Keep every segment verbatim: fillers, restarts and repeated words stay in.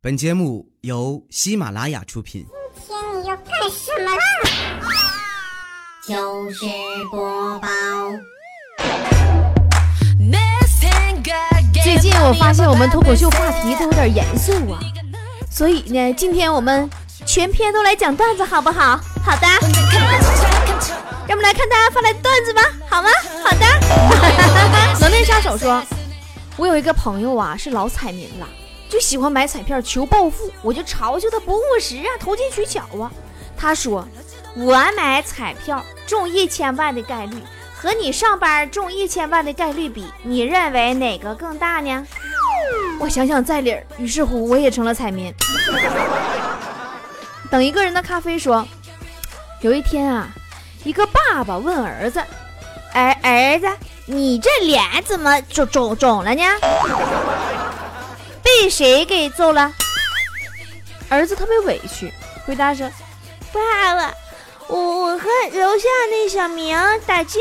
本节目由喜马拉雅出品。今天你要干什么了？就是播报。最近我发现我们脱口秀话题都有点严肃啊，所以呢，今天我们全篇都来讲段子，好不好？好的。让我们来看大家发来的段子吧，好吗？好的。能量杀手说，我有一个朋友啊，是老彩民了，就喜欢买彩票求暴富，我就嘲笑他不务实啊，投机取巧啊。他说，我买彩票中一千万的概率和你上班中一千万的概率比，你认为哪个更大呢？我想想在理儿，于是乎我也成了彩民。等一个人的咖啡说，有一天啊，一个爸爸问儿子，儿儿子，你这脸怎么肿肿肿了呢？被谁给揍了？儿子特别委屈，回答说，爸爸，我我和楼下那小明打架，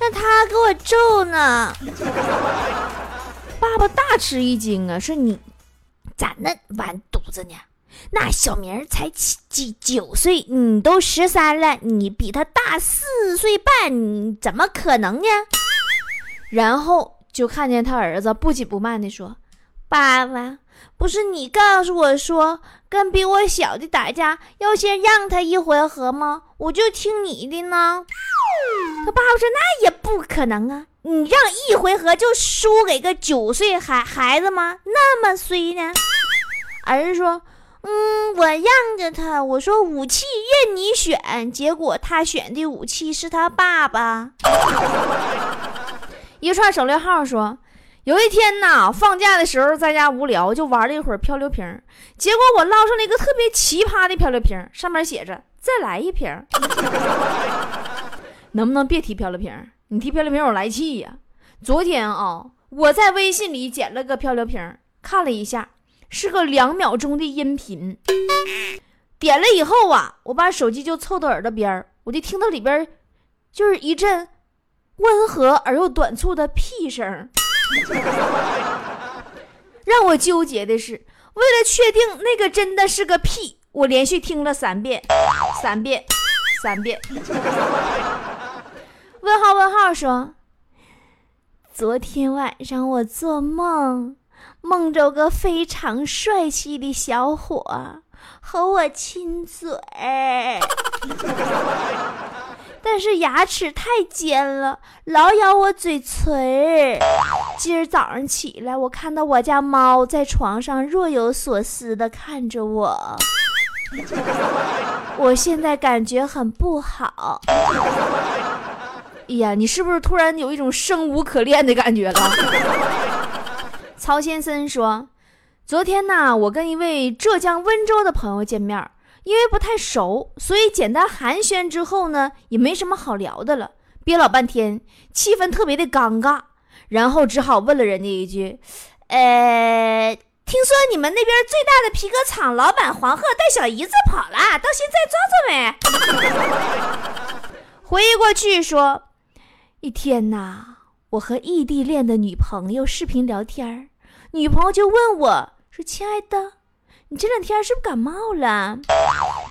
让他给我揍呢。爸爸大吃一惊啊，说，你咋那完犊子呢？那小明才七几九岁，你都十三了，你比他大四岁半，你怎么可能呢？然后就看见他儿子不紧不慢地说，爸爸，不是你告诉我说跟比我小的打架要先让他一回合吗？我就听你的呢。他爸爸说，那也不可能啊，你让一回合就输给个九岁孩孩子吗？那么衰呢？儿子说，嗯，我让着他，我说武器任你选，结果他选的武器是他爸爸。一串手榴号说，有一天呐，放假的时候在家无聊，就玩了一会儿漂流瓶，结果我捞上了一个特别奇葩的漂流瓶，上面写着再来一瓶。能不能别提漂流瓶？你提漂流瓶我来气呀、啊！昨天啊、哦，我在微信里捡了个漂流瓶，看了一下，是个两秒钟的音频，点了以后啊，我把手机就凑到耳朵边，我就听到里边就是一阵温和而又短促的屁声。让我纠结的是，为了确定那个真的是个屁，我连续听了三遍三遍三遍。问号问号说，昨天晚上我做梦，梦着个非常帅气的小伙和我亲嘴儿。但是牙齿太尖了，老咬我嘴唇。今儿早上起来，我看到我家猫在床上若有所思地看着我，我现在感觉很不好。哎呀，你是不是突然有一种生无可恋的感觉了？曹先生说，昨天呢，我跟一位浙江温州的朋友见面，因为不太熟，所以简单寒暄之后呢，也没什么好聊的了，憋老半天，气氛特别的尴尬，然后只好问了人家一句，呃，听说你们那边最大的皮革厂老板黄鹤带小姨子跑了，到现在抓着没？回忆过去说，一天呐，我和异地恋的女朋友视频聊天，女朋友就问我说，亲爱的，你这两天是不是感冒了？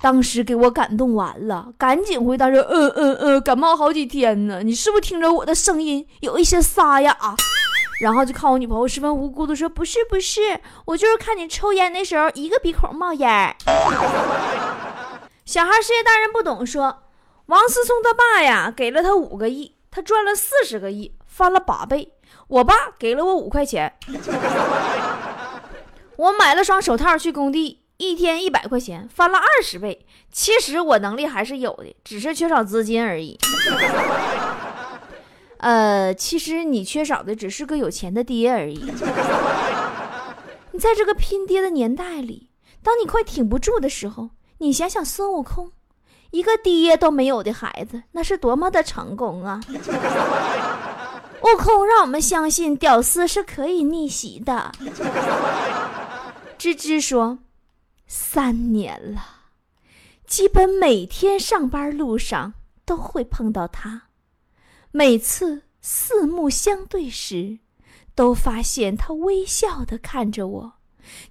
当时给我感动完了，赶紧回答说，嗯嗯嗯，感冒好几天呢，你是不是听着我的声音有一些沙哑、啊、然后就看我女朋友十分无辜的说，不是不是，我就是看你抽烟的时候一个鼻孔冒烟。小孩世界大人不懂说，王思聪他爸呀给了他五个亿，他赚了四十个亿，翻了八倍，我爸给了我五块钱。我买了双手套去工地，一天一百块钱，翻了二十倍。其实我能力还是有的，只是缺少资金而已。呃，其实你缺少的只是个有钱的爹而已。你在这个拼爹的年代里，当你快挺不住的时候，你想想孙悟空，一个爹都没有的孩子，那是多么的成功啊！悟空让我们相信屌丝是可以逆袭的。芝芝说，三年了，基本每天上班路上都会碰到他，每次四目相对时，都发现他微笑地看着我，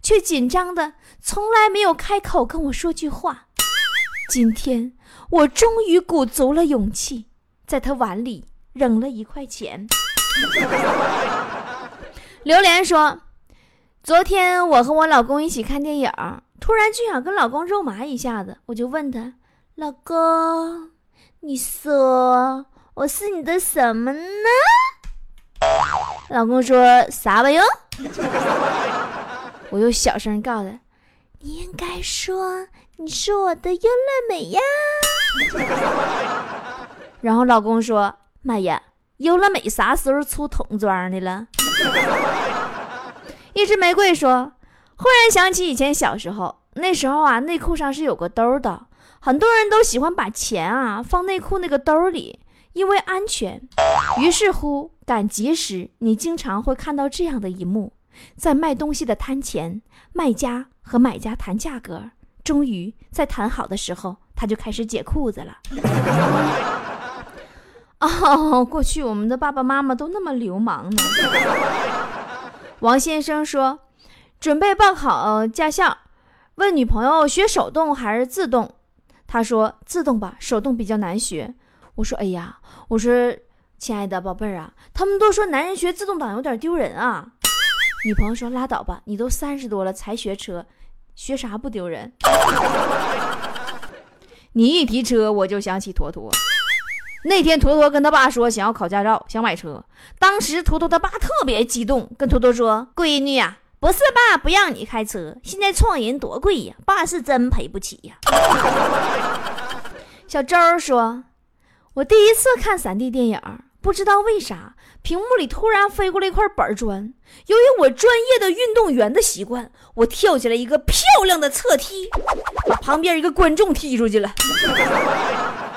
却紧张的从来没有开口跟我说句话。今天我终于鼓足了勇气，在他碗里扔了一块钱。榴莲说，昨天我和我老公一起看电影，突然就想跟老公肉麻一下子，我就问他，老公，你说我是你的什么呢？老公说啥吧哟。我又小声告诉他，你应该说你是我的优乐美呀。然后老公说，妈呀，优乐美啥时候出桶装的了？一只玫瑰说，忽然想起以前小时候，那时候啊，内裤上是有个兜的，很多人都喜欢把钱啊放内裤那个兜里，因为安全。于是乎赶集时，你经常会看到这样的一幕，在卖东西的摊前，卖家和买家谈价格，终于在谈好的时候，他就开始解裤子了。哦，过去我们的爸爸妈妈都那么流氓呢。王先生说，准备报考驾校，问女朋友学手动还是自动，他说自动吧，手动比较难学。我说哎呀，我说亲爱的宝贝儿啊，他们都说男人学自动挡有点丢人啊。女朋友说拉倒吧，你都三十多了才学车，学啥不丢人？你一提车我就想起坨坨。那天坨坨跟他爸说想要考驾照，想买车，当时坨坨他爸特别激动，跟坨坨说，闺女啊，不是爸不让你开车，现在撞人多贵呀，爸是真赔不起呀。小周说，我第一次看 三 D 电影，不知道为啥屏幕里突然飞过了一块板砖，由于我专业的运动员的习惯，我跳起来一个漂亮的侧踢，把旁边一个观众踢出去了，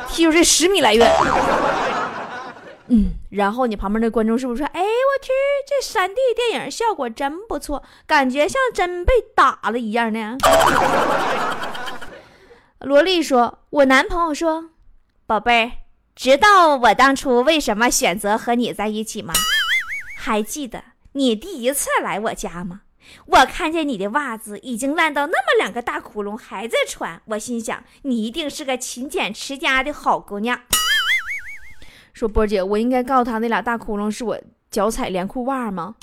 踢出去十米来远。嗯，然后你旁边那观众是不是说，哎，我去，这 三 D 电影效果真不错，感觉像真被打了一样呢。萝莉说，我男朋友说，宝贝儿，知道我当初为什么选择和你在一起吗？还记得你第一次来我家吗？我看见你的袜子已经烂到那么两个大窟窿还在穿，我心想你一定是个勤俭持家的好姑娘。说波姐，我应该告诉她那俩大窟窿是我脚踩连裤袜吗？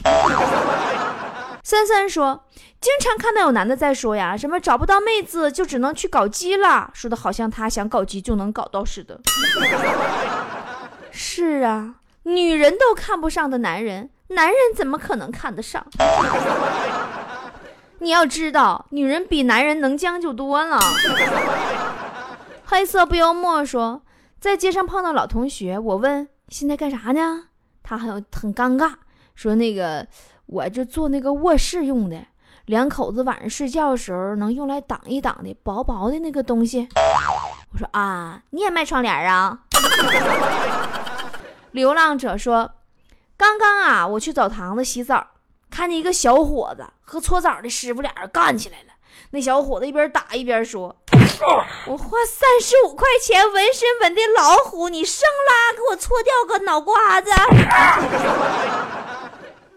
三三说，经常看到有男的在说呀，什么找不到妹子就只能去搞基了，说的好像他想搞基就能搞到似的。是啊，女人都看不上的男人，男人怎么可能看得上？你要知道，女人比男人能将就多了。黑色不幽默说，在街上碰到老同学，我问现在干啥呢，他很很尴尬，说那个我就做那个卧室用的，两口子晚上睡觉的时候能用来挡一挡的薄薄的那个东西。我说啊，你也卖窗帘啊？流浪者说，刚刚啊我去澡堂子洗澡，看见一个小伙子和搓澡的师傅俩人干起来了，那小伙子一边打一边说，我花三十五块钱纹身纹的老虎，你生拉给我搓掉个脑瓜子。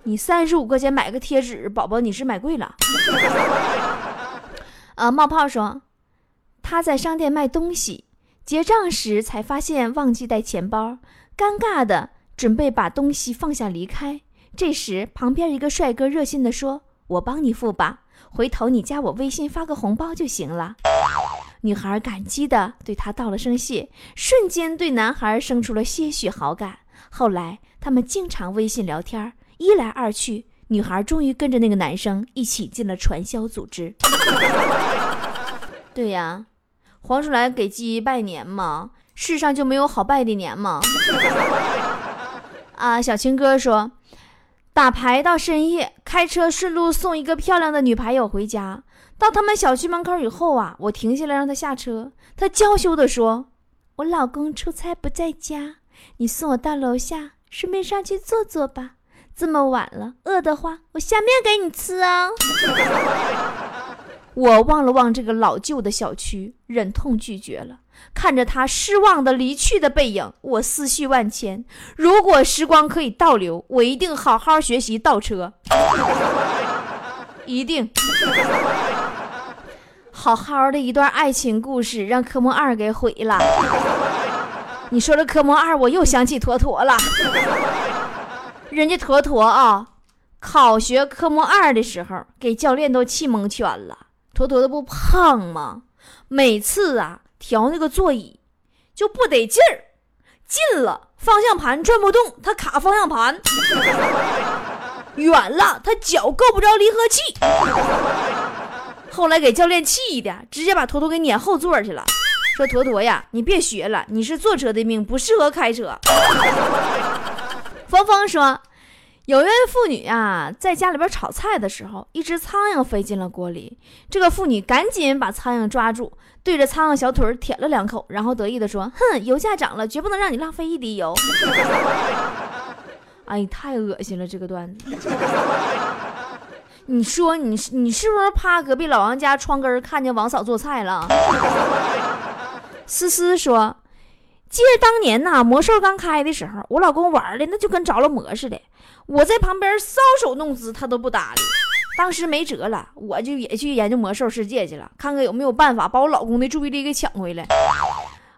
你三十五块钱买个贴纸，宝宝你是买贵了。呃，冒泡说，他在商店卖东西，结账时才发现忘记带钱包，尴尬的准备把东西放下离开，这时旁边一个帅哥热心的说，我帮你付吧，回头你加我微信发个红包就行了。女孩感激的对他道了声谢，瞬间对男孩生出了些许好感，后来他们经常微信聊天，一来二去，女孩终于跟着那个男生一起进了传销组织。对呀，黄鼠来给鸡拜年嘛，世上就没有好拜的年嘛。啊，小青哥说，打牌到深夜，开车顺路送一个漂亮的女牌友回家，到他们小区门口以后啊，我停下来让她下车，她娇羞地说，我老公出差不在家，你送我到楼下，顺便上去坐坐吧，这么晚了，饿的话我下面给你吃哦。我望了望这个老旧的小区，忍痛拒绝了，看着他失望的离去的背影，我思绪万千，如果时光可以倒流，我一定好好学习倒车。一定。好好的一段爱情故事让科目二给毁了。你说这科目二，我又想起坨坨了。人家坨坨啊，考学科目二的时候给教练都气蒙圈了。坨坨都不胖吗？每次啊调那个座椅就不得劲儿，近了方向盘转不动，他卡方向盘；远了他脚够不着离合器。后来给教练气的，直接把坨坨给撵后座去了，说坨坨呀，你别学了，你是坐车的命，不适合开车。芳芳说，有一位妇女啊，在家里边炒菜的时候，一只苍蝇飞进了锅里。这个妇女赶紧把苍蝇抓住，对着苍蝇小腿舔了两口，然后得意地说：“哼，油价涨了，绝不能让你浪费一滴油。”哎，太恶心了，这个段子。你说你你是不是怕隔壁老王家窗根看见王嫂做菜了？思思说，记得当年呐、啊，魔兽刚开的时候，我老公玩的那就跟着了魔似的，我在旁边搔首弄姿，他都不搭理。当时没辙了，我就也去研究魔兽世界去了，看看有没有办法把我老公的注意力给抢回来。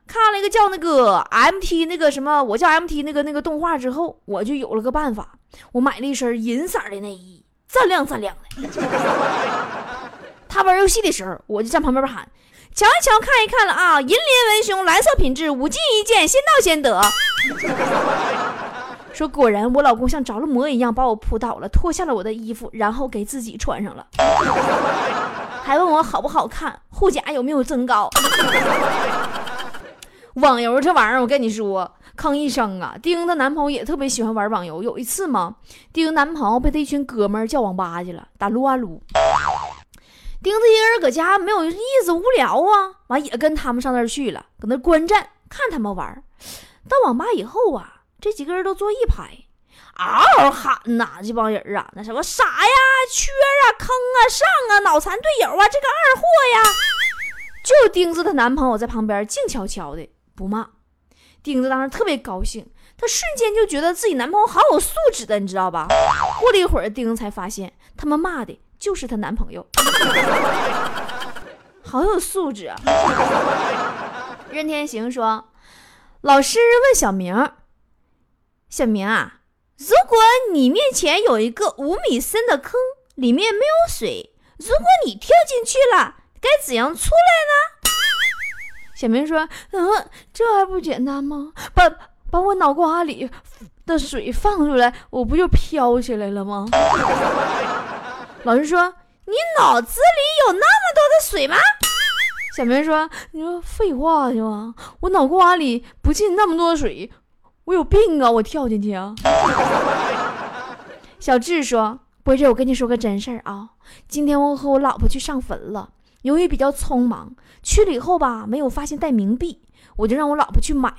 看了一个叫那个 M T 那个什么，我叫 M T 那个那个动画之后，我就有了个办法，我买了一身银色的内衣，锃亮锃亮的。他玩游戏的时候，我就站旁边喊。瞧一瞧看一看了啊，银莲文胸蓝色品质，五进一件，先到先得。说果然我老公像着了魔一样把我扑倒了，脱下了我的衣服，然后给自己穿上了，还问我好不好看，护甲有没有增高。网游这玩意儿我跟你说坑一生啊。丁的男朋友也特别喜欢玩网游，有一次嘛，丁男朋友被他一群哥们儿叫网吧去了，打撸啊撸。钉子一个人搁家没有意思，无聊啊，完也跟他们上那儿去了，搁那观战看他们玩。到网吧以后啊，这几个人都坐一排，嗷嗷喊呐、啊，这帮人啊，那什么傻呀、缺啊、坑啊、上啊、脑残队友啊，这个二货呀。就钉子的男朋友在旁边静悄悄的不骂。钉子当时特别高兴，他瞬间就觉得自己男朋友好有素质的，你知道吧？过了一会儿，钉子才发现他们骂的就是她男朋友。好有素质啊。任天行说，老师问小明，小明啊，如果你面前有一个五米深的坑，里面没有水，如果你跳进去了该怎样出来呢？小明说，嗯，这还不简单吗？把把我脑瓜里的水放出来，我不就飘起来了吗？老师说，你脑子里有那么多的水吗？小明说，你说废话去吧，我脑瓜里不进那么多水，我有病啊，我跳进去啊。小智说，不是，我跟你说个真事儿啊，今天我和我老婆去上坟了，由于比较匆忙，去了以后吧，没有发现带冥币，我就让我老婆去买，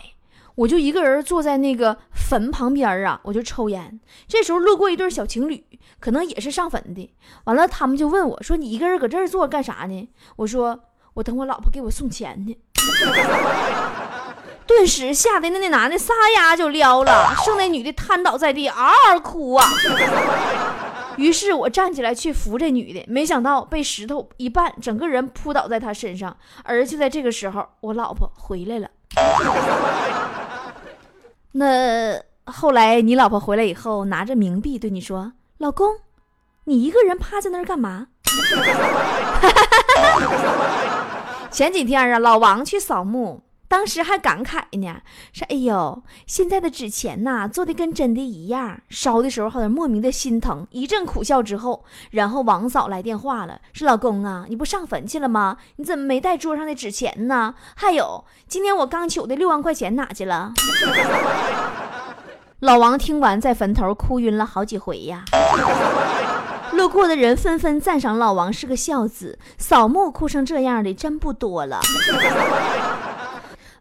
我就一个人坐在那个坟旁边啊，我就抽烟。这时候路过一对小情侣，可能也是上坟的，完了他们就问我说，你一个人搁这儿坐干啥呢？我说我等我老婆给我送钱呢。顿时吓得那男的撒丫就撩了，剩那女的瘫倒在地嗷嗷哭啊。于是我站起来去扶这女的，没想到被石头一绊，整个人扑倒在她身上。而就在这个时候，我老婆回来了。那后来你老婆回来以后，拿着冥币对你说，老公，你一个人趴在那儿干嘛？前几天啊，老王去扫墓，当时还感慨呢，说哎呦，现在的纸钱呐、啊、做的跟真的一样，烧的时候好像莫名的心疼。一阵苦笑之后，然后王嫂来电话了，说老公啊，你不上坟去了吗？你怎么没带桌上的纸钱呢？还有今天我刚取的六万块钱哪去了？老王听完在坟头哭晕了好几回呀。路过的人纷纷赞赏老王是个孝子，扫墓哭成这样的真不多了。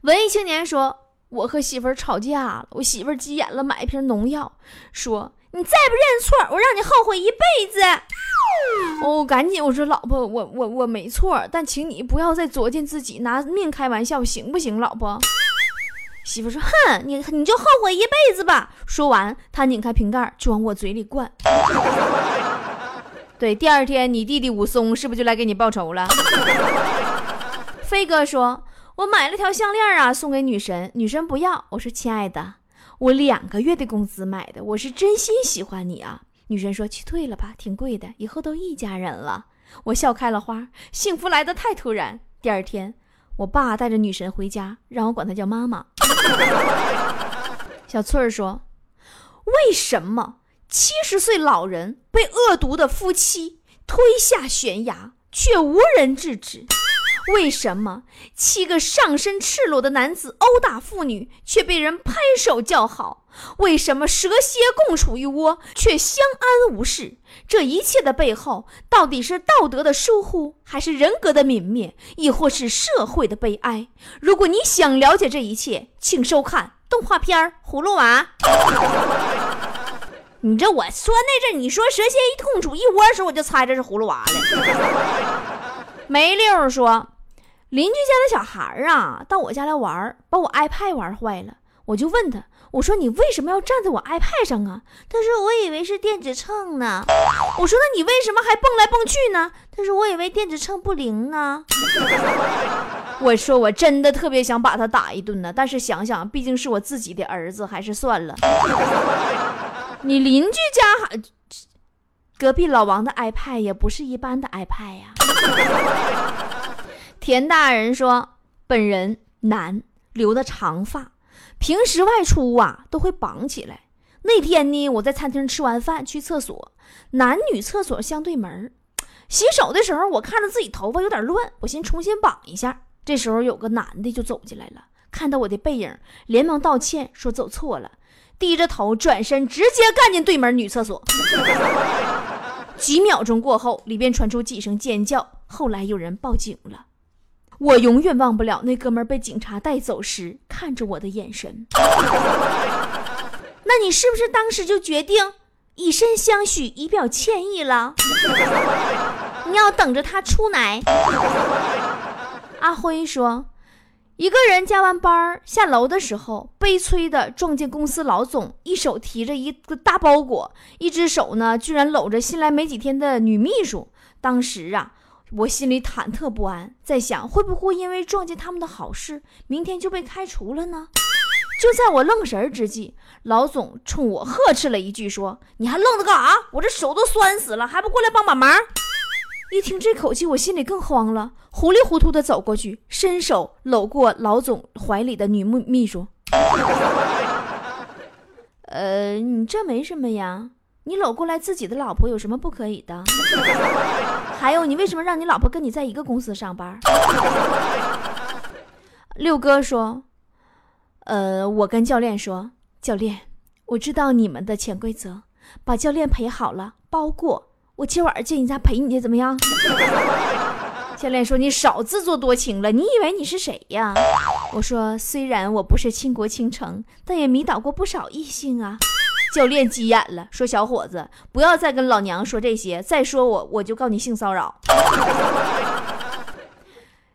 文艺青年说，我和媳妇儿吵架了，我媳妇儿急眼了，买一瓶农药，说你再不认错，我让你后悔一辈子。哦，赶紧我说，老婆，我我我没错，但请你不要再作践自己，拿命开玩笑行不行，老婆？媳妇说，哼，你你就后悔一辈子吧。说完她拧开瓶盖就往我嘴里灌。对，第二天你弟弟武松是不是就来给你报仇了？飞哥说，我买了条项链啊，送给女神，女神不要。我说，亲爱的，我两个月的工资买的，我是真心喜欢你啊。女神说，去退了吧，挺贵的，以后都一家人了。我笑开了花，幸福来得太突然。第二天我爸带着女神回家，让我管她叫妈妈。小翠儿说，为什么七十岁老人被恶毒的夫妻推下悬崖却无人制止？为什么七个上身赤裸的男子殴打妇女却被人拍手叫好？为什么蛇蝎共处一窝却相安无事？这一切的背后，到底是道德的疏忽，还是人格的泯灭，亦或是社会的悲哀？如果你想了解这一切，请收看动画片《葫芦娃》。你这我说那阵你说蛇蝎一共处一窝的时候，我就猜这是葫芦娃了。梅六说，邻居家的小孩啊到我家来玩，把我 iPad 玩坏了。我就问他，我说你为什么要站在我 iPad 上啊？他说我以为是电子秤呢。我说那你为什么还蹦来蹦去呢？他说我以为电子秤不灵呢。我说我真的特别想把他打一顿呢，但是想想毕竟是我自己的儿子，还是算了。你邻居家隔壁老王的 iPad 也不是一般的 iPad 呀、啊。田大人说，本人男，留的长发，平时外出啊都会绑起来。那天呢，我在餐厅吃完饭去厕所，男女厕所相对门，洗手的时候我看着自己头发有点乱，我先重新绑一下。这时候有个男的就走进来了，看到我的背影连忙道歉，说走错了，低着头转身直接干进对门女厕所。几秒钟过后，里边传出几声尖叫，后来有人报警了。我永远忘不了那哥们儿被警察带走时看着我的眼神。那你是不是当时就决定以身相许以表歉意了？你要等着他出来。阿辉说，一个人加完班下楼的时候，悲催的撞见公司老总，一手提着一个大包裹，一只手呢居然搂着新来没几天的女秘书。当时啊我心里忐忑不安，在想会不会因为撞见他们的好事，明天就被开除了呢？就在我愣神之际，老总冲我呵斥了一句，说，你还愣着干啥？我这手都酸死了，还不过来帮把忙？一听这口气，我心里更慌了，糊里糊涂的走过去，伸手搂过老总怀里的女秘书。呃，你这没什么呀，你搂过来自己的老婆有什么不可以的？还有，你为什么让你老婆跟你在一个公司上班？六哥说，呃，我跟教练说，教练，我知道你们的潜规则，把教练陪好了，包过。我今晚进你家陪你去，怎么样？教练说，你少自作多情了，你以为你是谁呀？我说，虽然我不是倾国倾城，但也迷倒过不少异性啊。教练急眼了，说，小伙子，不要再跟老娘说这些，再说我我就告你性骚扰。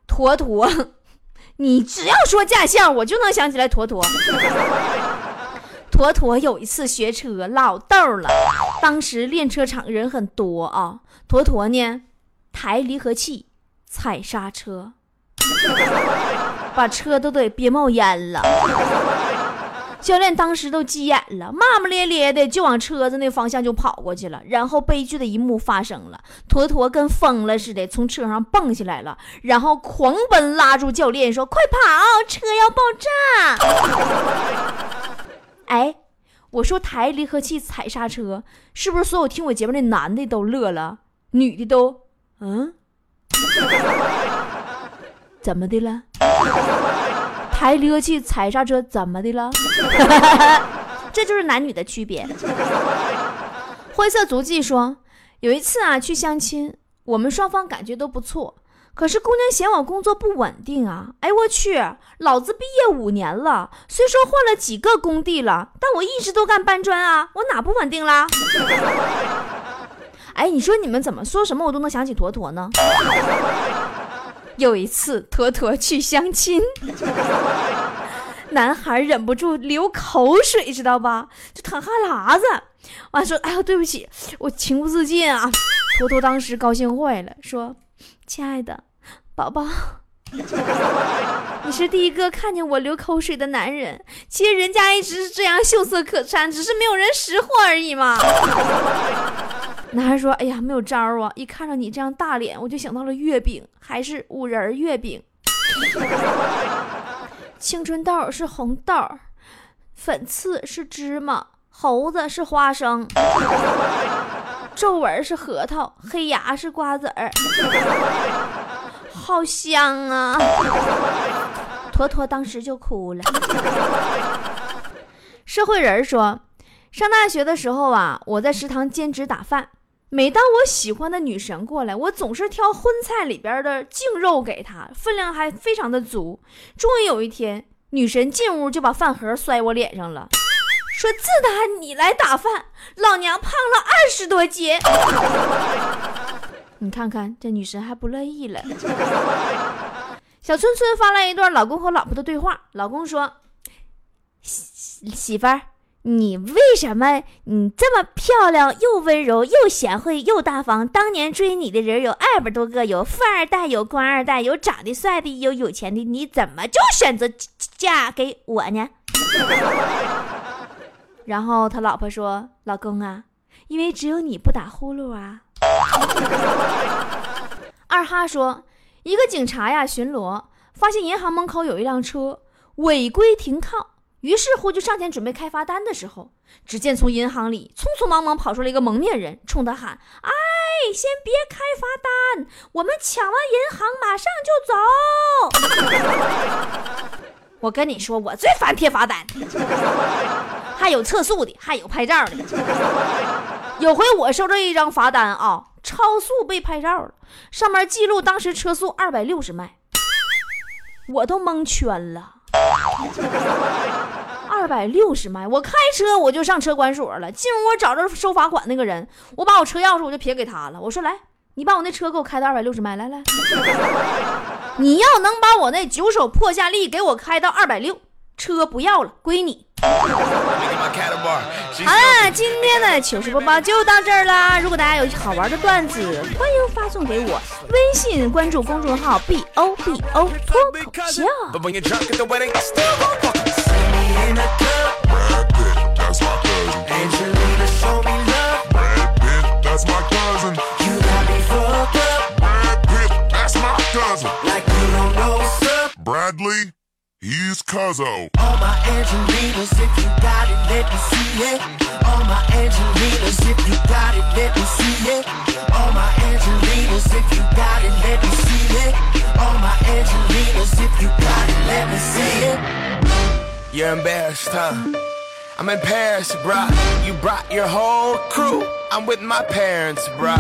坨坨，你只要说驾校，我就能想起来坨坨。坨坨有一次学车老逗了，当时练车场人很多啊，坨坨呢抬离合器踩刹车，把车都得憋冒烟了。教练当时都急眼了，骂骂咧咧的就往车子那方向就跑过去了。然后悲剧的一幕发生了，坨坨跟疯了似的从车上蹦起来了，然后狂奔拉住教练说，快跑，车要爆炸。哎，我说抬离合器踩刹车，是不是所有听我节目的男的都乐了，女的都嗯怎么的了？抬离合器踩刹车怎么的了？这就是男女的区别。灰色足迹说，有一次啊去相亲，我们双方感觉都不错，可是姑娘嫌我工作不稳定啊！哎我去，老子毕业五年了，虽说换了几个工地了，但我一直都干搬砖啊，我哪不稳定啦？哎，你说你们怎么说什么我都能想起坨坨呢？有一次坨坨去相亲，男孩忍不住流口水，知道吧？就淌哈喇子，完、啊、说，哎呦对不起，我情不自禁啊。坨坨当时高兴坏了，说：“亲爱的，宝宝，你是第一个看见我流口水的男人。其实人家一直是这样秀色可餐，只是没有人识货而已嘛。”男孩说：“哎呀，没有招啊！一看到你这样大脸，我就想到了月饼，还是五仁月饼。青春豆是红豆，粉刺是芝麻，猴子是花生，皱纹是核桃，黑牙是瓜子儿。”好香啊！坨坨当时就哭了。社会人说，上大学的时候啊，我在食堂兼职打饭，每当我喜欢的女神过来，我总是挑荤菜里边的净肉给她，分量还非常的足。终于有一天，女神进屋就把饭盒摔我脸上了，说：“自打你来打饭，老娘胖了二十多斤。”你看看，这女神还不乐意了。小春春发来一段老公和老婆的对话，老公说：“媳妇儿，你为什么你这么漂亮又温柔又贤惠又大方？当年追你的人有二百多个，有富二代，有官二代，有长得帅的，有有钱的，你怎么就选择嫁给我呢？”然后他老婆说：“老公啊，因为只有你不打呼噜啊。”二哈说，一个警察呀巡逻，发现银行门口有一辆车违规停靠，于是乎就上前准备开罚单的时候，只见从银行里匆匆忙忙跑出来一个蒙面人，冲他喊：“哎，先别开罚单，我们抢完银行马上就走。”我跟你说，我最烦贴罚单，还有测速的，还有拍照的。有回我收着一张罚单啊、哦，超速被拍照了，上面记录当时车速二百六十迈，我都蒙圈了。二百六十迈，我开车我就上车管所了，进屋找着收罚款那个人，我把我车钥匙我就撇给他了，我说：“来，你把我那车给我开到二百六十迈，来来，你要能把我那九手破下力给我开到二百六，车不要了，归你。”好了，今天的糗事播报就到这儿啦！如果大家有好玩的段子，欢迎发送给我，微信关注公众号 B O B O 脱口秀。He's Cuzzo. All my Angelinas, if you got it, let me see it. All my Angelinas, if you got it, let me see it. All my Angelinas, if you got it, let me see it. All my Angelinas, if you got it, let me see it. You're embarrassed, huh? I'm in Paris, bruh. You brought your whole crew. I'm with my parents, bruh.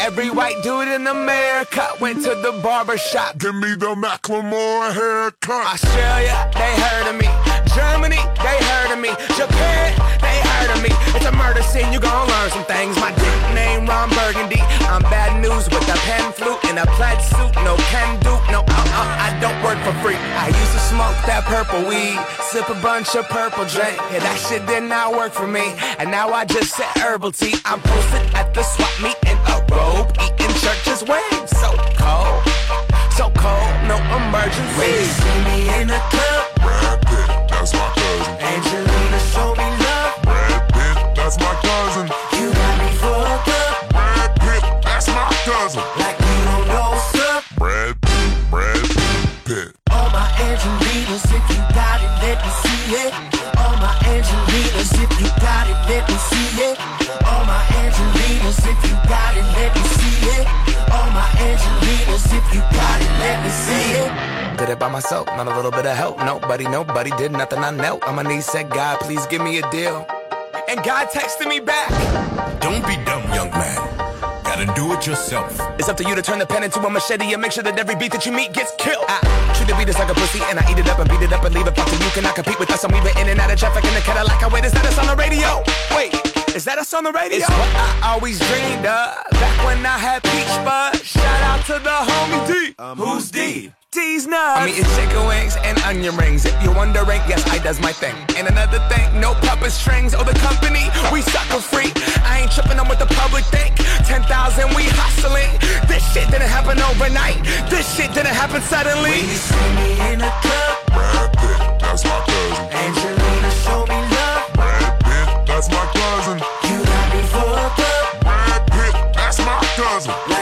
Every white dude in America went to the barbershop. Give me the Macklemore haircut. Australia, they heard of me. Germany, they heard of me. Japan, they heard of me. It's a murder scene, you gon' learn some things. My dick name Ron Burgundy. I'm bad news with a pen flute and a plaid suit. No can do, no uh-uh, I don't work for free. I used to smoke that purple weed, sip a bunch of purple drink. Yeah, that shit did not work for me. And now I just sip herbal tea. I'm posted at the swap meet in a robe, eating church's waves. So cold, so cold, no emergency. When you see me in the club, Brad Pitt, that's my cousin. Angelina, show me love. Brad Pitt, that's my cousin. You got me fucked up. Brad Pitt, that's my cousin. Like you don't know stuff. Brad Pitt, Brad Pitt. All my Angelinas, if you got it, let me see it. All my Angelinas, if you got it, let me see it. All my Angelinas, if you got it, let me see it. All my Angelinas, if you got it, let me see it. Did it by myself, not a little bit of help. Nobody, nobody did nothing, I knelt on my knees, said, God, please give me a deal. And God texted me back. Don't be dumb, young man. Gotta do it yourself. It's up to you to turn the pen into a machete and make sure that every beat that you meet gets killed. I treat the beaters like a pussy and I eat it up and beat it up and leave it up. You cannot compete with us. I'm weaving in and out of traffic in the Cadillac. I wait, is that us on the radio? Wait. Is that us on the radio? It's what I always dreamed of. Back when I had peach fuzz. Shout out to the homie D. Um, Who's D? D? T's nuts. I'm eating chicken wings and onion rings. If you're wondering, yes, I does my thing. And another thing, no puppet strings or the company, we sucker free. I ain't tripping on what the public think. ten thousand, we hustling. This shit didn't happen overnight. This shit didn't happen suddenly. When you see me in a club, Brad Pitt, that's my cousin. Angelina, show me love. Brad Pitt, that's my cousin. You got me for a club. Brad Pitt, that's my cousin.